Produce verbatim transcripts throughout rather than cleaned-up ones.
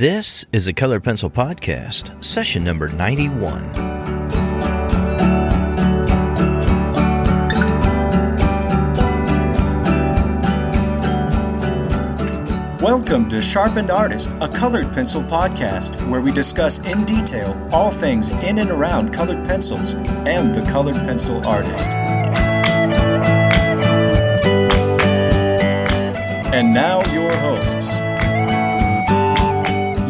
This is the Color Pencil Podcast, session number ninety-one. Welcome to Sharpened Artist, a colored pencil podcast where we discuss in detail all things in and around colored pencils and the colored pencil artist. And now your hosts,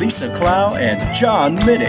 Lisa Clow and John Middick.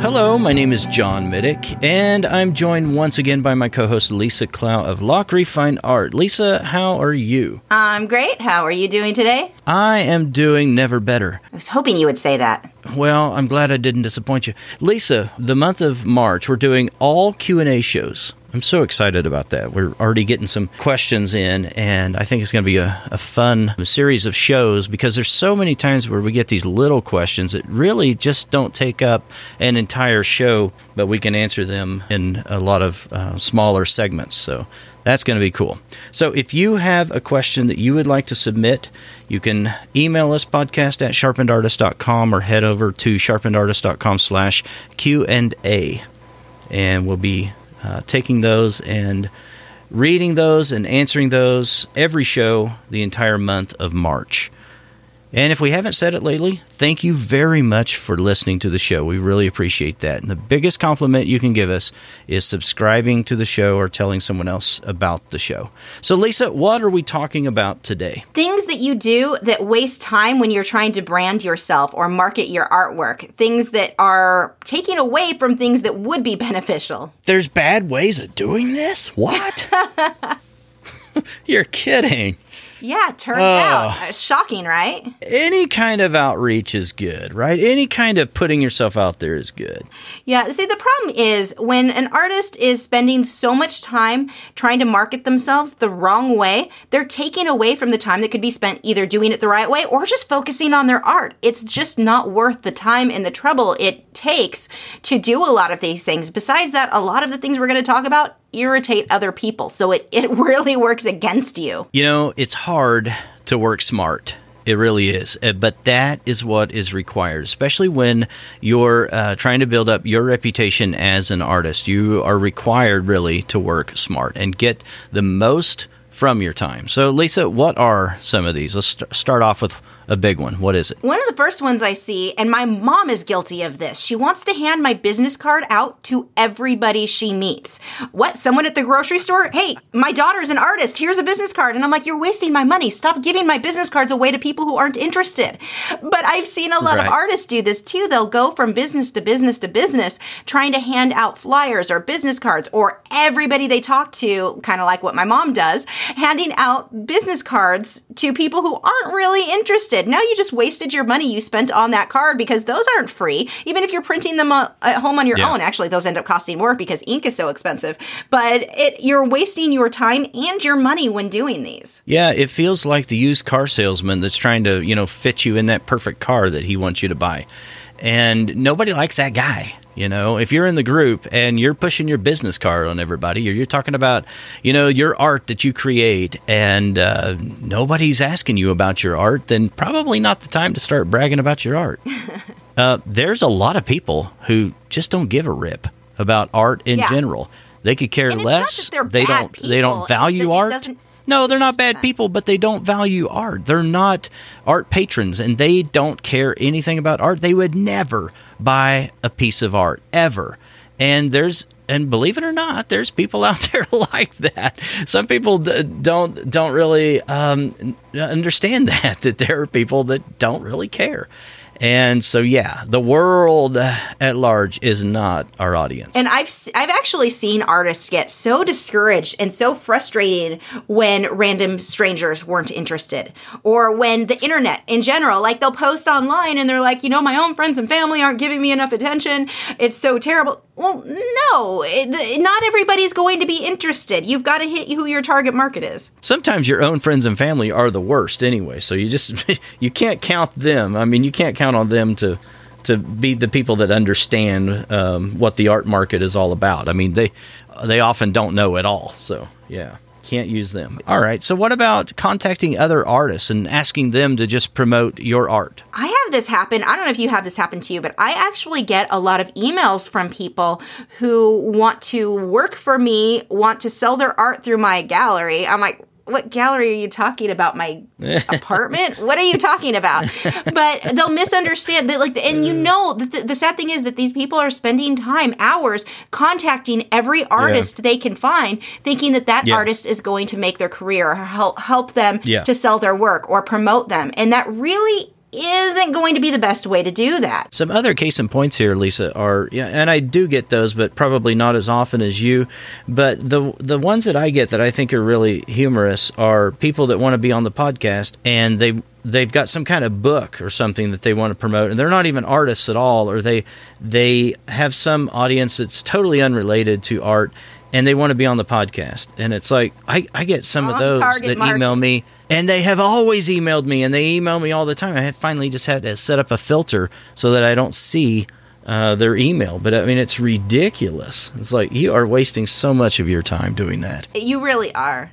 Hello, my name is John Middick, and I'm joined once again by my co-host Lisa Clow of Lock Refine Art. Lisa, how are you? I'm great. How are you doing today? I am doing never better. I was hoping you would say that. Well, I'm glad I didn't disappoint you. Lisa, the month of March, we're doing all Q and A shows. I'm so excited about that. We're already getting some questions in, and I think it's going to be a, a fun series of shows because there's so many times where we get these little questions that really just don't take up an entire show, but we can answer them in a lot of uh, smaller segments. So that's going to be cool. So if you have a question that you would like to submit, you can email us, podcast at sharpened artist dot com, or head over to sharpened artist dot com slash Q and A, and we'll be Uh, taking those and reading those and answering those every show the entire month of March. And if we haven't said it lately, thank you very much for listening to the show. We really appreciate that. And the biggest compliment you can give us is subscribing to the show or telling someone else about the show. So, Lisa, what are we talking about today? Things that you do that waste time when you're trying to brand yourself or market your artwork. Things that are taking away from things that would be beneficial. There's bad ways of doing this? What? You're kidding. Yeah, turns uh, out. Shocking, right? Any kind of outreach is good, right? Any kind of putting yourself out there is good. Yeah, see, the problem is when an artist is spending so much time trying to market themselves the wrong way, they're taking away from the time that could be spent either doing it the right way or just focusing on their art. It's just not worth the time and the trouble it takes to do a lot of these things. Besides that, a lot of the things we're going to talk about irritate other people. So it, it really works against you. You know, it's hard to work smart. It really is. But that is what is required, especially when you're uh, trying to build up your reputation as an artist. You are required really to work smart and get the most from your time. So, Lisa, what are some of these? Let's st- start off with a big one. What is it? One of the first ones I see, and my mom is guilty of this. She wants to hand my business card out to everybody she meets. What? Someone at the grocery store? Hey, my daughter's an artist. Here's a business card. And I'm like, you're wasting my money. Stop giving my business cards away to people who aren't interested. But I've seen a lot right. of artists do this too. They'll go from business to business to business trying to hand out flyers or business cards, or everybody they talk to, kind of like what my mom does, handing out business cards to people who aren't really interested. Now you just wasted your money you spent on that card because those aren't free. Even if you're printing them at home on your yeah. own, actually those end up costing more because ink is so expensive. But it, you're wasting your time and your money when doing these. Yeah, it feels like the used car salesman that's trying to, you know, fit you in that perfect car that he wants you to buy. And nobody likes that guy. You know, if you're in the group and you're pushing your business card on everybody, or you're talking about, you know, your art that you create, and uh, nobody's asking you about your art, then probably not the time to start bragging about your art. uh, there's a lot of people who just don't give a rip about art in yeah. general. They could care and less. They don't. People. They don't value art. No, they're not bad people, but they don't value art. They're not art patrons, and they don't care anything about art. They would never buy a piece of art, ever. And there's, and believe it or not, there's people out there like that. Some people d- don't don't really um, understand that, that there are people that don't really care. And so, yeah, the world at large is not our audience. And I've I've actually seen artists get so discouraged and so frustrated when random strangers weren't interested, or when the internet in general, like they'll post online and they're like, you know, my own friends and family aren't giving me enough attention. It's so terrible. Well, no, it, not everybody's going to be interested. You've got to hit who your target market is. Sometimes your own friends and family are the worst anyway, so you just you can't count them. I mean, you can't count on them to to be the people that understand um, what the art market is all about. I mean, they they often don't know at all. So, yeah, can't use them. All right. So what about contacting other artists and asking them to just promote your art? I have this happen. I don't know if you have this happen to you, but I actually get a lot of emails from people who want to work for me, want to sell their art through my gallery. I'm like, what gallery are you talking about? My apartment? What are you talking about? But they'll misunderstand that, like, and you know, the, the sad thing is that these people are spending time, hours, contacting every artist yeah. they can find, thinking that that yeah. artist is going to make their career or help, help them yeah. to sell their work or promote them. And that really isn't going to be the best way to do that. Some other case in points here, Lisa, are, yeah, and I do get those, but probably not as often as you. But the the ones that I get that I think are really humorous are people that want to be on the podcast, and they they've got some kind of book or something that they want to promote, and they're not even artists at all, or they they have some audience that's totally unrelated to art, and they want to be on the podcast. And it's like, I, I get some oh, of those that market. email me, and they have always emailed me, and they email me all the time. I have finally just had to set up a filter so that I don't see uh, their email. But, I mean, it's ridiculous. It's like, you are wasting so much of your time doing that. You really are.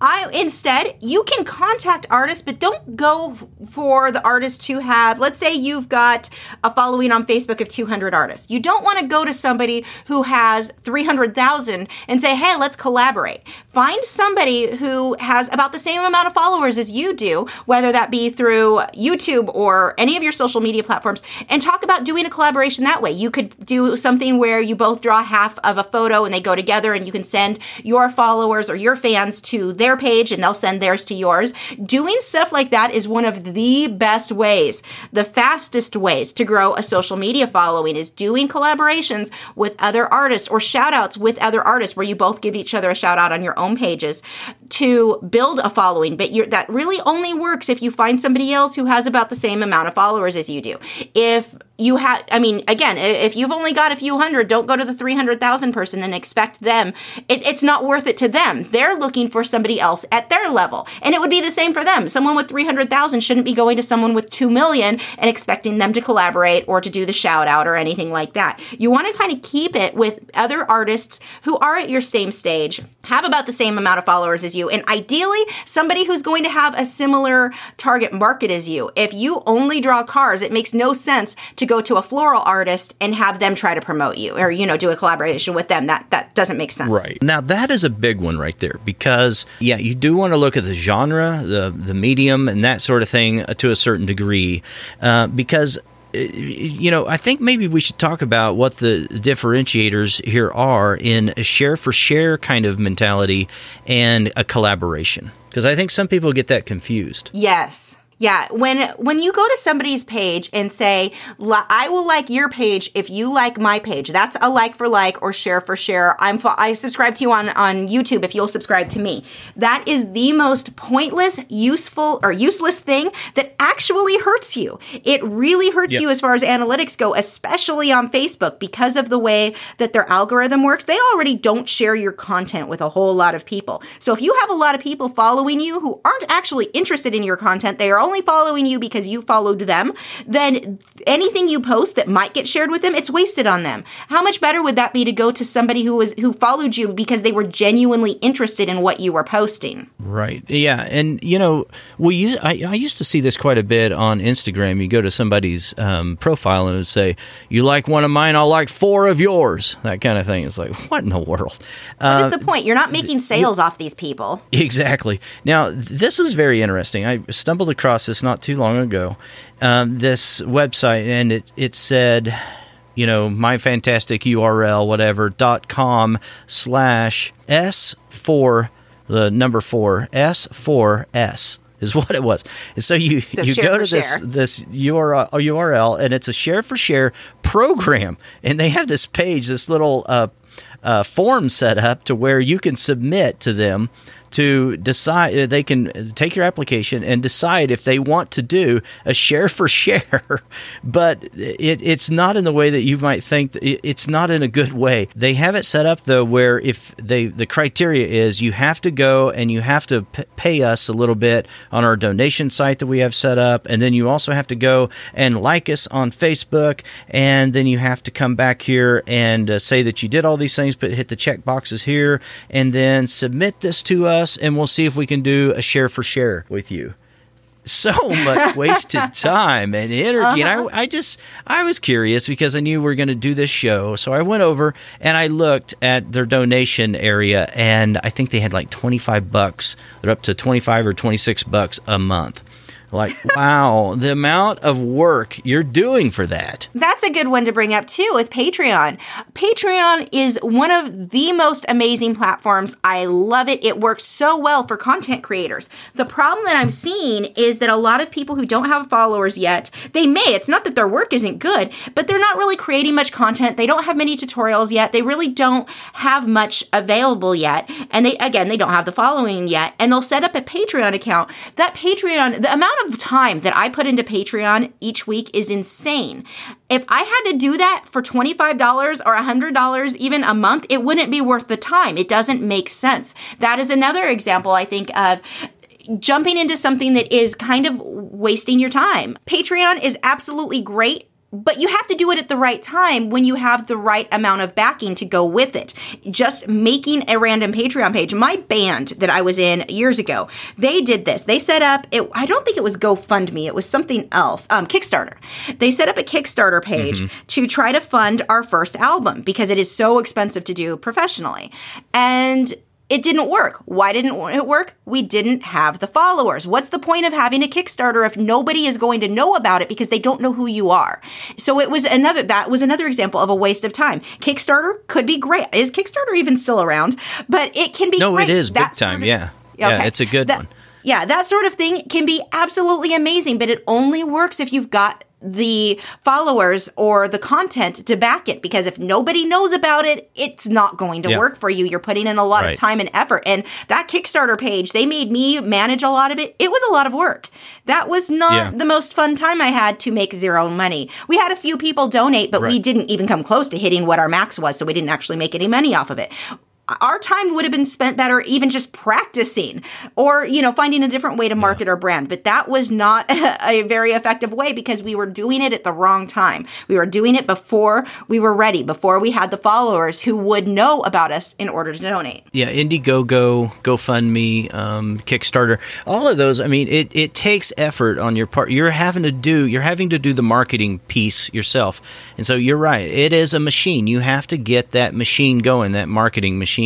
I instead, you can contact artists, but don't go for the artists who have, let's say you've got a following on Facebook of two hundred artists. You don't want to go to somebody who has three hundred thousand and say, hey, let's collaborate. Find somebody who has about the same amount of followers as you do, whether that be through YouTube or any of your social media platforms, and talk about doing a collaboration that way. You could do something where you both draw half of a photo and they go together, and you can send your followers or your fans to their page and they'll send theirs to yours. Doing stuff like that is one of the best ways, the fastest ways to grow a social media following, is doing collaborations with other artists or shout outs with other artists where you both give each other a shout out on your own pages to build a following. But you're, that really only works if you find somebody else who has about the same amount of followers as you do. If you have, I mean, again, if you've only got a few hundred, don't go to the three hundred thousand person and expect them. It, it's not worth it to them. They're looking for somebody else at their level. And it would be the same for them. Someone with three hundred thousand shouldn't be going to someone with two million and expecting them to collaborate or to do the shout out or anything like that. You want to kind of keep it with other artists who are at your same stage, have about the same amount of followers as you, and ideally somebody who's going to have a similar target market as you. If you only draw cars, it makes no sense to go to a floral artist and have them try to promote you or, you know, do a collaboration with them. That, that doesn't make sense. Right. Now, that is a big one right there, because yeah, you do want to look at the genre, the the medium, and that sort of thing uh, to a certain degree, uh, because, uh, you know, I think maybe we should talk about what the differentiators here are in a share-for-share kind of mentality and a collaboration, because I think some people get that confused. Yes. Yeah, when when you go to somebody's page and say, I will like your page if you like my page, that's a like for like or share for share. I'm fo- I subscribe to you on, on YouTube if you'll subscribe to me. That is the most pointless, useful, or useless thing that actually hurts you. It really hurts yep. you as far as analytics go, especially on Facebook, because of the way that their algorithm works. They already don't share your content with a whole lot of people. So if you have a lot of people following you who aren't actually interested in your content, they are only following you because you followed them, then anything you post that might get shared with them, it's wasted on them. How much better would that be to go to somebody who was who followed you because they were genuinely interested in what you were posting? Right. Yeah. And, you know, we use, I, I used to see this quite a bit on Instagram. You go to somebody's um, profile and it would say, you like one of mine, I'll like four of yours, that kind of thing. It's like, what in the world? What uh, is the point? You're not making sales you, off these people. Exactly. Now, this is very interesting. I stumbled across this not too long ago, um, this website, and it, it said, you know, myfantasticurl, whatever, dot com slash S four, the number four, S four S is what it was. And so you, so you go to this, this U R L, and it's a share for share program, and they have this page, this little uh, uh, form set up to where you can submit to them to decide. They can take your application and decide if they want to do a share for share, but it, it's not in the way that you might think. It's not in a good way. They have it set up, though, where if they the criteria is you have to go and you have to pay us a little bit on our donation site that we have set up, and then you also have to go and like us on Facebook, and then you have to come back here and uh, say that you did all these things, but hit the check boxes here, and then submit this to us, and we'll see if we can do a share for share with you. So much wasted time and energy. Uh-huh. And I, I just, I was curious because I knew we were going to do this show. So I went over and I looked at their donation area, and I think they had like twenty-five bucks. They're up to twenty-five or twenty-six bucks a month. Like, wow, the amount of work you're doing for that. That's a good one to bring up, too, with Patreon. Patreon is one of the most amazing platforms. I love it. It works so well for content creators. The problem that I'm seeing is that a lot of people who don't have followers yet, they may. It's not that their work isn't good, but they're not really creating much content. They don't have many tutorials yet. They really don't have much available yet. And they again, they don't have the following yet. And they'll set up a Patreon account. That Patreon, the amount of time that I put into Patreon each week is insane. If I had to do that for twenty-five dollars or one hundred dollars even a month, it wouldn't be worth the time. It doesn't make sense. That is another example, I think, of jumping into something that is kind of wasting your time. Patreon is absolutely great. But you have to do it at the right time when you have the right amount of backing to go with it. Just making a random Patreon page. My band that I was in years ago, they did this. They set up, it, I don't think it was GoFundMe. It was something else, um, Kickstarter. They set up a Kickstarter page mm-hmm. to try to fund our first album because it is so expensive to do professionally. And it didn't work. Why didn't it work? We didn't have the followers. What's the point of having a Kickstarter if nobody is going to know about it because they don't know who you are? So it was another, that was another example of a waste of time. Kickstarter could be great. Is Kickstarter even still around? But it can be no, great. No, it is that big time, sort of, yeah. Okay. Yeah, it's a good that, one. Yeah, that sort of thing can be absolutely amazing, but it only works if you've got the followers or the content to back it, because if nobody knows about it, it's not going to yeah. work for you. You're putting in a lot right. of time and effort. And that Kickstarter page, they made me manage a lot of it. It was a lot of work. That was not yeah. the most fun time I had to make zero money. We had a few people donate, but right. we didn't even come close to hitting what our max was, so we didn't actually make any money off of it. Our time would have been spent better even just practicing or, you know, finding a different way to market yeah. our brand. But that was not a very effective way because we were doing it at the wrong time. We were doing it before we were ready, before we had the followers who would know about us in order to donate. Yeah, Indiegogo, GoFundMe, um, Kickstarter, all of those. I mean, it, it takes effort on your part. You're having to do, you're having to do the marketing piece yourself. And so you're right. It is a machine. You have to get that machine going, that marketing machine.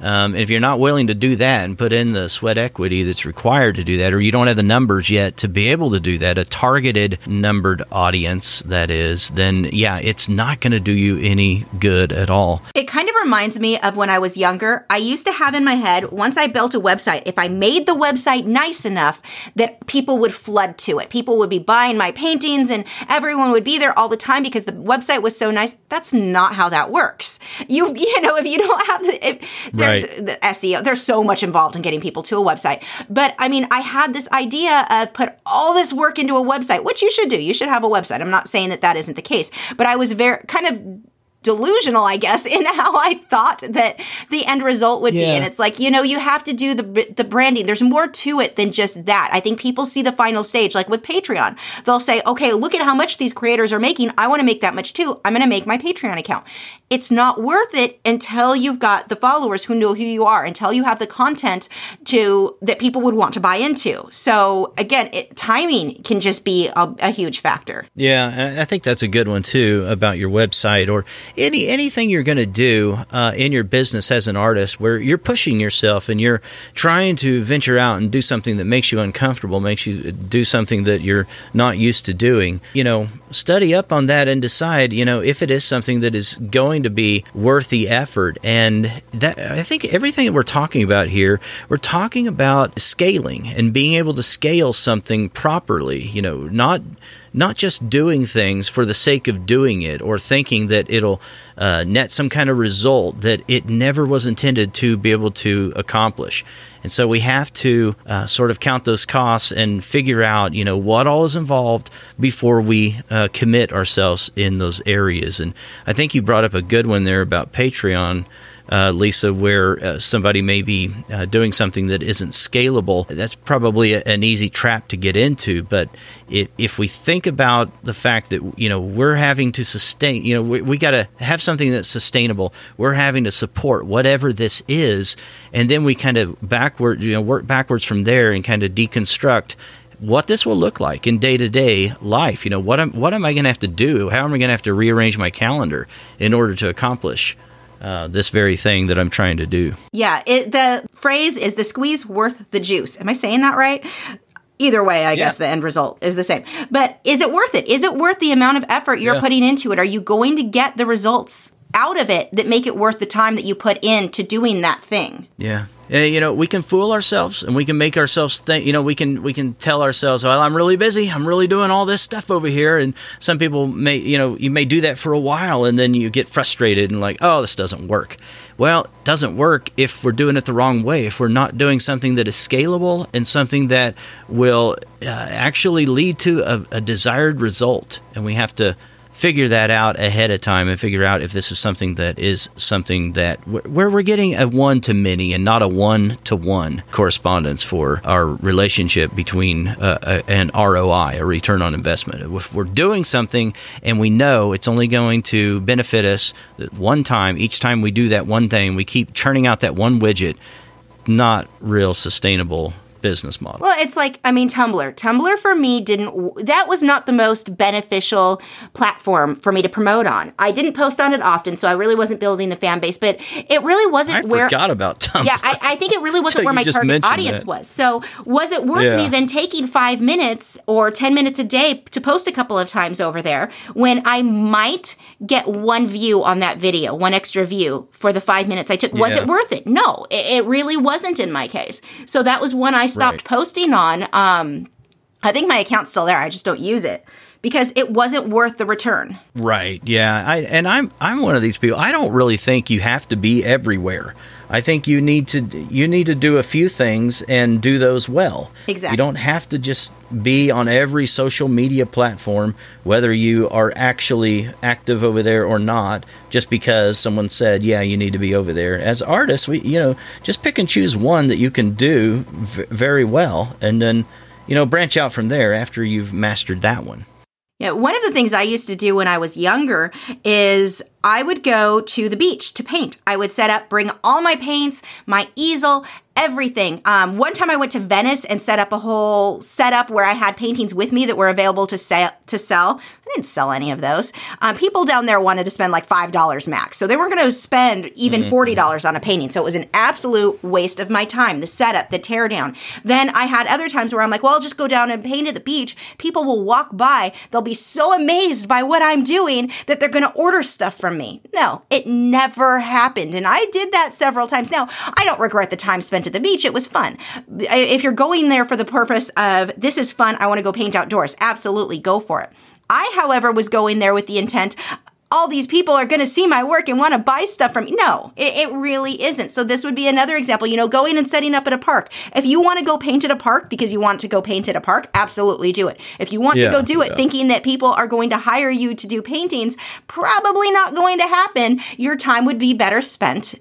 Um, if you're not willing to do that and put in the sweat equity that's required to do that, or you don't have the numbers yet to be able to do that, a targeted numbered audience that is, then yeah, it's not going to do you any good at all. It kind of reminds me of when I was younger. I used to have in my head, once I built a website, if I made the website nice enough that people would flood to it, people would be buying my paintings and everyone would be there all the time because the website was so nice. That's not how that works. You, you know, if you don't have the If there's right. the S E O. There's so much involved in getting people to a website. But I mean, I had this idea of put all this work into a website, which you should do. You should have a website. I'm not saying that that isn't the case, but I was very kind of delusional, I guess, in how I thought that the end result would yeah. be. And it's like, you know, you have to do the the branding. There's more to it than just that. I think people see the final stage, like with Patreon. They'll say, okay, look at how much these creators are making. I want to make that much too. I'm going to make my Patreon account. It's not worth it until you've got the followers who know who you are, until you have the content to that people would want to buy into. So again, it, timing can just be a, a huge factor. Yeah, I think that's a good one too about your website or Any anything you're going to do uh, in your business as an artist where you're pushing yourself and you're trying to venture out and do something that makes you uncomfortable, makes you do something that you're not used to doing, you know, study up on that and decide, you know, if it is something that is going to be worth the effort. And that I think everything that we're talking about here, we're talking about scaling and being able to scale something properly, you know, not – not just doing things for the sake of doing it or thinking that it'll uh, net some kind of result that it never was intended to be able to accomplish. And so we have to uh, sort of count those costs and figure out, you know, what all is involved before we uh, commit ourselves in those areas. And I think you brought up a good one there about Patreon, Uh, Lisa, where uh, somebody may be uh, doing something that isn't scalable. That's probably a, an easy trap to get into. But it, if we think about the fact that, you know, we're having to sustain, you know, we, we got to have something that's sustainable. We're having to support whatever this is. And then we kind of backward, you know, work backwards from there and kind of deconstruct what this will look like in day-to-day life. You know, what am, what am I going to have to do? How am I going to have to rearrange my calendar in order to accomplish Uh, this very thing that I'm trying to do? Yeah, it, the phrase is the squeeze worth the juice. Am I saying that right? Either way, I yeah. guess the end result is the same. But is it worth it? Is it worth the amount of effort you're yeah. putting into it? Are you going to get the results out of it that make it worth the time that you put into doing that thing? Yeah. And, you know, we can fool ourselves and we can make ourselves think, you know, we can we can tell ourselves, well, I'm really busy. I'm really doing all this stuff over here. And some people may, you know, you may do that for a while and then you get frustrated and like, oh, this doesn't work. Well, it doesn't work if we're doing it the wrong way, if we're not doing something that is scalable and something that will uh, actually lead to a, a desired result. And we have to figure that out ahead of time and figure out if this is something that is something that where we're getting a one to many and not a one to one correspondence for our relationship between uh, a, an R O I, a return on investment. If we're doing something and we know it's only going to benefit us one time, each time we do that one thing, we keep churning out that one widget, not real sustainable business model. Well, it's like, I mean, Tumblr. Tumblr for me didn't, that was not the most beneficial platform for me to promote on. I didn't post on it often, so I really wasn't building the fan base, but it really wasn't I where. I forgot about Tumblr. Yeah, I, I think it really wasn't where my target audience that. was. So was it worth yeah. me then taking five minutes or ten minutes a day to post a couple of times over there when I might get one view on that video, one extra view for the five minutes I took? Yeah. Was it worth it? No, it, it really wasn't in my case. So that was one I I stopped right. posting on. Um, I think my account's still there. I just don't use it because it wasn't worth the return. Right. Yeah. I, and I'm I'm one of these people. I don't really think you have to be everywhere. I think you need to you need to do a few things and do those well. Exactly. You don't have to just be on every social media platform, whether you are actually active over there or not, just because someone said, yeah, you need to be over there. As artists, we you know, just pick and choose one that you can do v- very well and then, you know, branch out from there after you've mastered that one. Yeah, one of the things I used to do when I was younger is I would go to the beach to paint. I would set up, bring all my paints, my easel, everything. Um, one time I went to Venice and set up a whole setup where I had paintings with me that were available to, sa- to sell. I didn't sell any of those. Um, people down there wanted to spend like five dollars max. So they weren't going to spend even forty dollars on a painting. So it was an absolute waste of my time, the setup, the teardown. Then I had other times where I'm like, well, I'll just go down and paint at the beach. People will walk by. They'll be so amazed by what I'm doing that they're going to order stuff from me. No, it never happened. And I did that several times. Now, I don't regret the time spent at the beach. It was fun. If you're going there for the purpose of, this is fun, I want to go paint outdoors, absolutely, go for it. I, however, was going there with the intent, all these people are going to see my work and want to buy stuff from me. No, it, it really isn't. So this would be another example, you know, going and setting up at a park. If you want to go paint at a park because you want to go paint at a park, absolutely do it. If you want yeah, to go do it yeah. thinking that people are going to hire you to do paintings, probably not going to happen. Your time would be better spent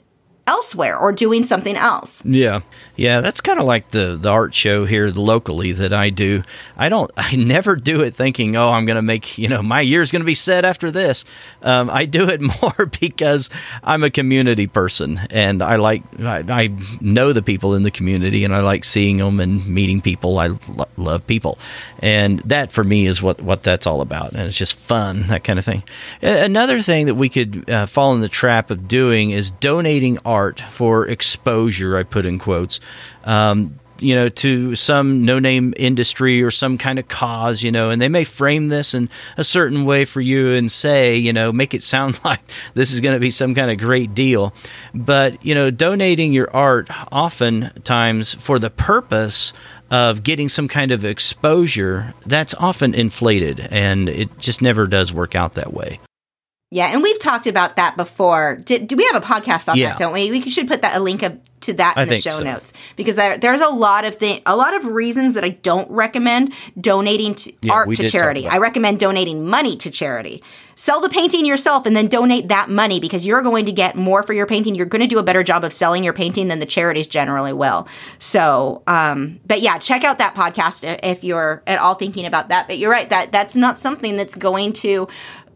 elsewhere or doing something else. Yeah. Yeah, that's kind of like the, the art show here locally that I do. I don't, I never do it thinking, oh, I'm going to make, you know, my year's going to be set after this. Um, I do it more because I'm a community person and I like, I, I know the people in the community and I like seeing them and meeting people. I lo- love people. And that for me is what, what that's all about. And it's just fun, that kind of thing. Another thing that we could uh, fall in the trap of doing is donating art. Art for exposure, I put in quotes, um, you know, to some no-name industry or some kind of cause, you know, and they may frame this in a certain way for you and say, you know, make it sound like this is going to be some kind of great deal. But, you know, donating your art oftentimes for the purpose of getting some kind of exposure, that's often inflated, and it just never does work out that way. Yeah, and we've talked about that before. Did, do we have a podcast on yeah. that, don't we? We should put that a link up to that in I the show so. notes, because there, there's a lot of thing, a lot of reasons that I don't recommend donating to yeah, art to charity. I recommend donating money to charity. Sell the painting yourself and then donate that money, because you're going to get more for your painting. You're going to do a better job of selling your painting than the charities generally will. So, um, but yeah, check out that podcast if you're at all thinking about that. But you're right, that that's not something that's going to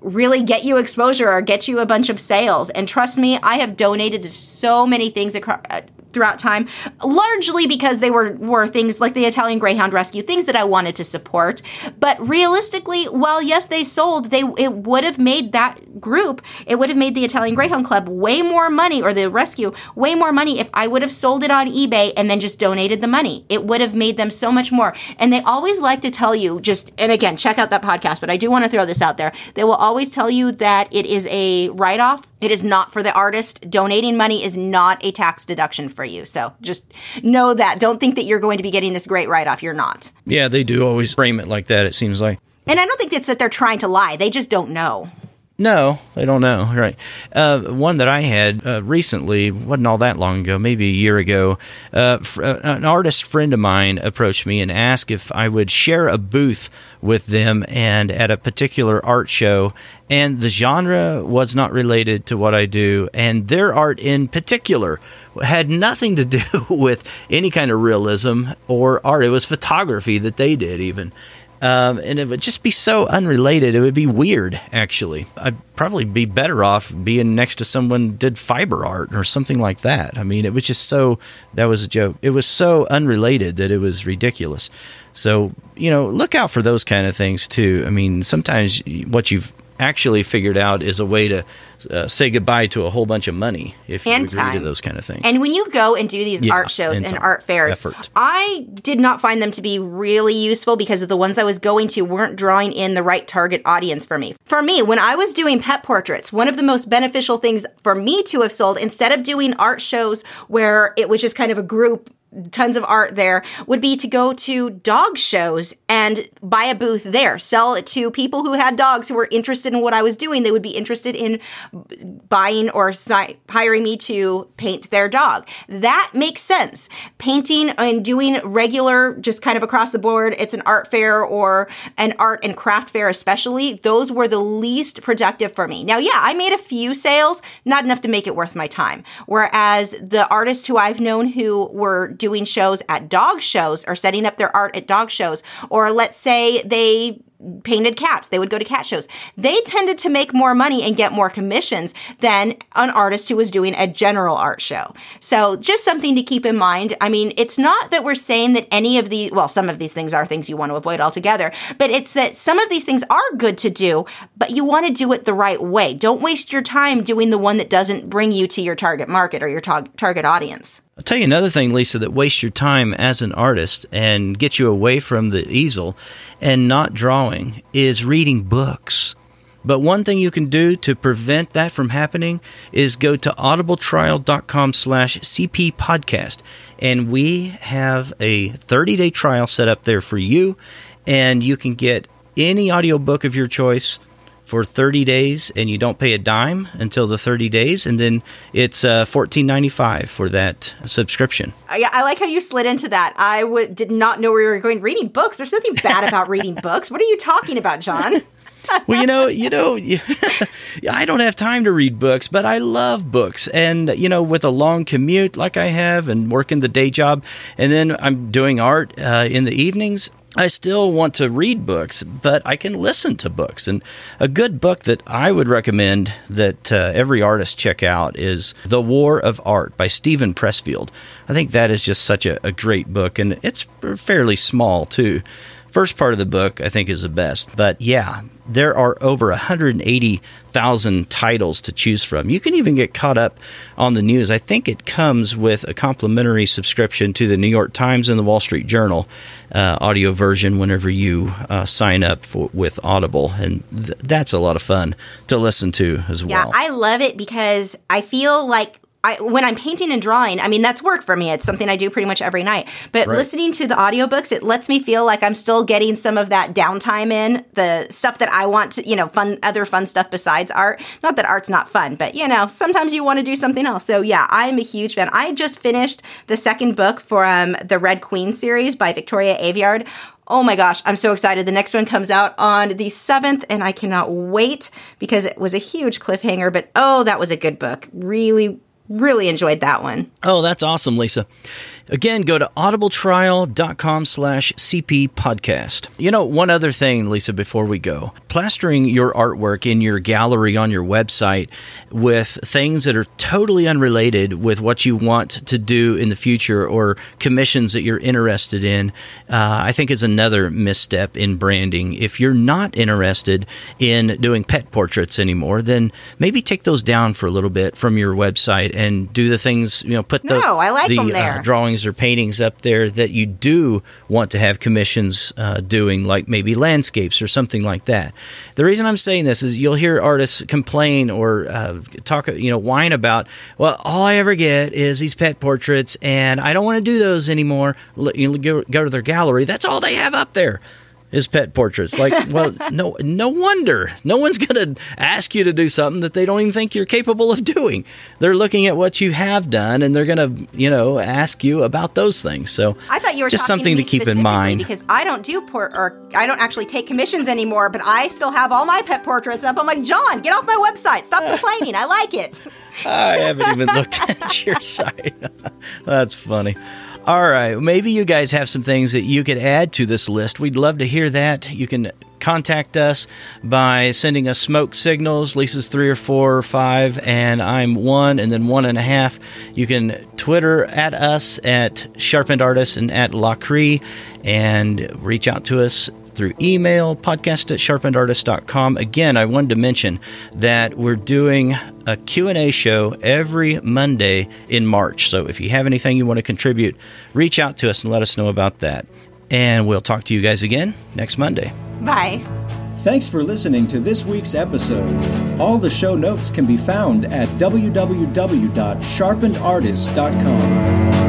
really get you exposure or get you a bunch of sales. And trust me, I have donated to so many things across, uh, throughout time, largely because they were, were things like the Italian Greyhound Rescue, things that I wanted to support. But realistically, while yes, they sold, they it would have made that group, it would have made the Italian Greyhound Club way more money, or the rescue, way more money if I would have sold it on eBay and then just donated the money. It would have made them so much more. And they always like to tell you, just, and again, check out that podcast, but I do want to throw this out there. They will always tell you that it is a write-off. It is not for the artist. Donating money is not a tax deduction for you. So just know that. Don't think that you're going to be getting this great write-off. You're not. Yeah, they do always frame it like that, it seems like. And I don't think it's that they're trying to lie. They just don't know. No, they don't know. Right. Uh, one that I had uh, recently, wasn't all that long ago, maybe a year ago, uh, fr- an artist friend of mine approached me and asked if I would share a booth with them and at a particular art show. And the genre was not related to what I do, and their art in particular had nothing to do with any kind of realism or art. It was photography that they did even. Um, and it would just be so unrelated. It would be weird, actually. I'd probably be better off being next to someone who did fiber art or something like that. I mean, it was just so, that was a joke. It was so unrelated that it was ridiculous. So, you know, look out for those kind of things, too. I mean, sometimes what you've actually figured out is a way to uh, say goodbye to a whole bunch of money if you and agree time. to those kind of things. And when you go and do these yeah, art shows and, and art fairs, effort. I did not find them to be really useful, because of the ones I was going to weren't drawing in the right target audience for me. For me, when I was doing pet portraits, one of the most beneficial things for me to have sold, instead of doing art shows where it was just kind of a group, tons of art there, would be to go to dog shows and buy a booth there, sell it to people who had dogs who were interested in what I was doing. They would be interested in buying or si- hiring me to paint their dog. That makes sense. Painting and doing regular, just kind of across the board, it's an art fair or an art and craft fair especially, those were the least productive for me. Now, yeah, I made a few sales, not enough to make it worth my time. Whereas the artists who I've known who were doing shows at dog shows or setting up their art at dog shows, or let's say they painted cats, they would go to cat shows. They tended to make more money and get more commissions than an artist who was doing a general art show. So just something to keep in mind. I mean, it's not that we're saying that any of the, well, some of these things are things you want to avoid altogether, but it's that some of these things are good to do, but you want to do it the right way. Don't waste your time doing the one that doesn't bring you to your target market or your ta- target audience. I'll tell you another thing, Lisa, that wastes your time as an artist and gets you away from the easel and not drawing is reading books. But one thing you can do to prevent that from happening is go to audible trial dot com slash C P podcast. And we have a thirty-day trial set up there for you. And you can get any audiobook of your choice for thirty days, and you don't pay a dime until the thirty days, and then it's uh, fourteen ninety-five for that subscription. I, I like how you slid into that. I w- did not know where you were going. Reading books? There's nothing bad about reading books. What are you talking about, John? Well, you know, you know, I don't have time to read books, but I love books. And, you know, with a long commute like I have and working the day job, and then I'm doing art uh, in the evenings, I still want to read books, but I can listen to books. And a good book that I would recommend that uh, every artist check out is The War of Art by Stephen Pressfield. I think that is just such a, a great book, and it's fairly small, too. First part of the book, I think, is the best. But, yeah, there are over one hundred eighty thousand titles to choose from. You can even get caught up on the news. I think it comes with a complimentary subscription to the New York Times and the Wall Street Journal uh, audio version whenever you uh, sign up for, with Audible. And th- that's a lot of fun to listen to as well. Yeah, I love it because I feel like I, when I'm painting and drawing, I mean, that's work for me. It's something I do pretty much every night. But right. listening to the audiobooks, it lets me feel like I'm still getting some of that downtime in, the stuff that I want to, you know, fun, other fun stuff besides art. Not that art's not fun, but, you know, sometimes you want to do something else. So, yeah, I'm a huge fan. I just finished the second book from the Red Queen series by Victoria Aveyard. Oh my gosh, I'm so excited. The next one comes out on the seventh, and I cannot wait because it was a huge cliffhanger. But, oh, that was a good book. Really Really enjoyed that one. Oh, that's awesome, Lisa. Again, go to audibletrial.com slash CP podcast. You know, one other thing, Lisa, before we go, plastering your artwork in your gallery on your website with things that are totally unrelated with what you want to do in the future or commissions that you're interested in, uh, I think is another misstep in branding. If you're not interested in doing pet portraits anymore, then maybe take those down for a little bit from your website and do the things, you know, put the, no, I like the them there. Uh, drawings or paintings up there that you do want to have commissions uh, doing, like maybe landscapes or something like that. The reason I'm saying this is you'll hear artists complain or uh, talk, you know, whine about, well, all I ever get is these pet portraits and I don't want to do those anymore. You go, go to their gallery. That's all they have up there. Is pet portraits. Like, well, no no wonder. No one's going to ask you to do something that they don't even think you're capable of doing. They're looking at what you have done, and they're going to, you know, ask you about those things. So I thought you were just something to, to keep in mind. Because I don't do port, or I don't actually take commissions anymore, but I still have all my pet portraits up. I'm like, John, get off my website. Stop complaining. I like it. I haven't even looked at your site. That's funny. All right. Maybe you guys have some things that you could add to this list. We'd love to hear that. You can contact us by sending us smoke signals. Lisa's three or four or five, and I'm one, and then one and a half. You can Twitter at us at Sharpened Artist and at Lacree, and reach out to us through email, podcast at sharpened artist dot com. Again, I wanted to mention that we're doing a Q and A show every Monday in March. So if you have anything you want to contribute, reach out to us and let us know about that. And we'll talk to you guys again next Monday. Bye. Thanks for listening to this week's episode. All the show notes can be found at w w w dot sharpened artist dot com.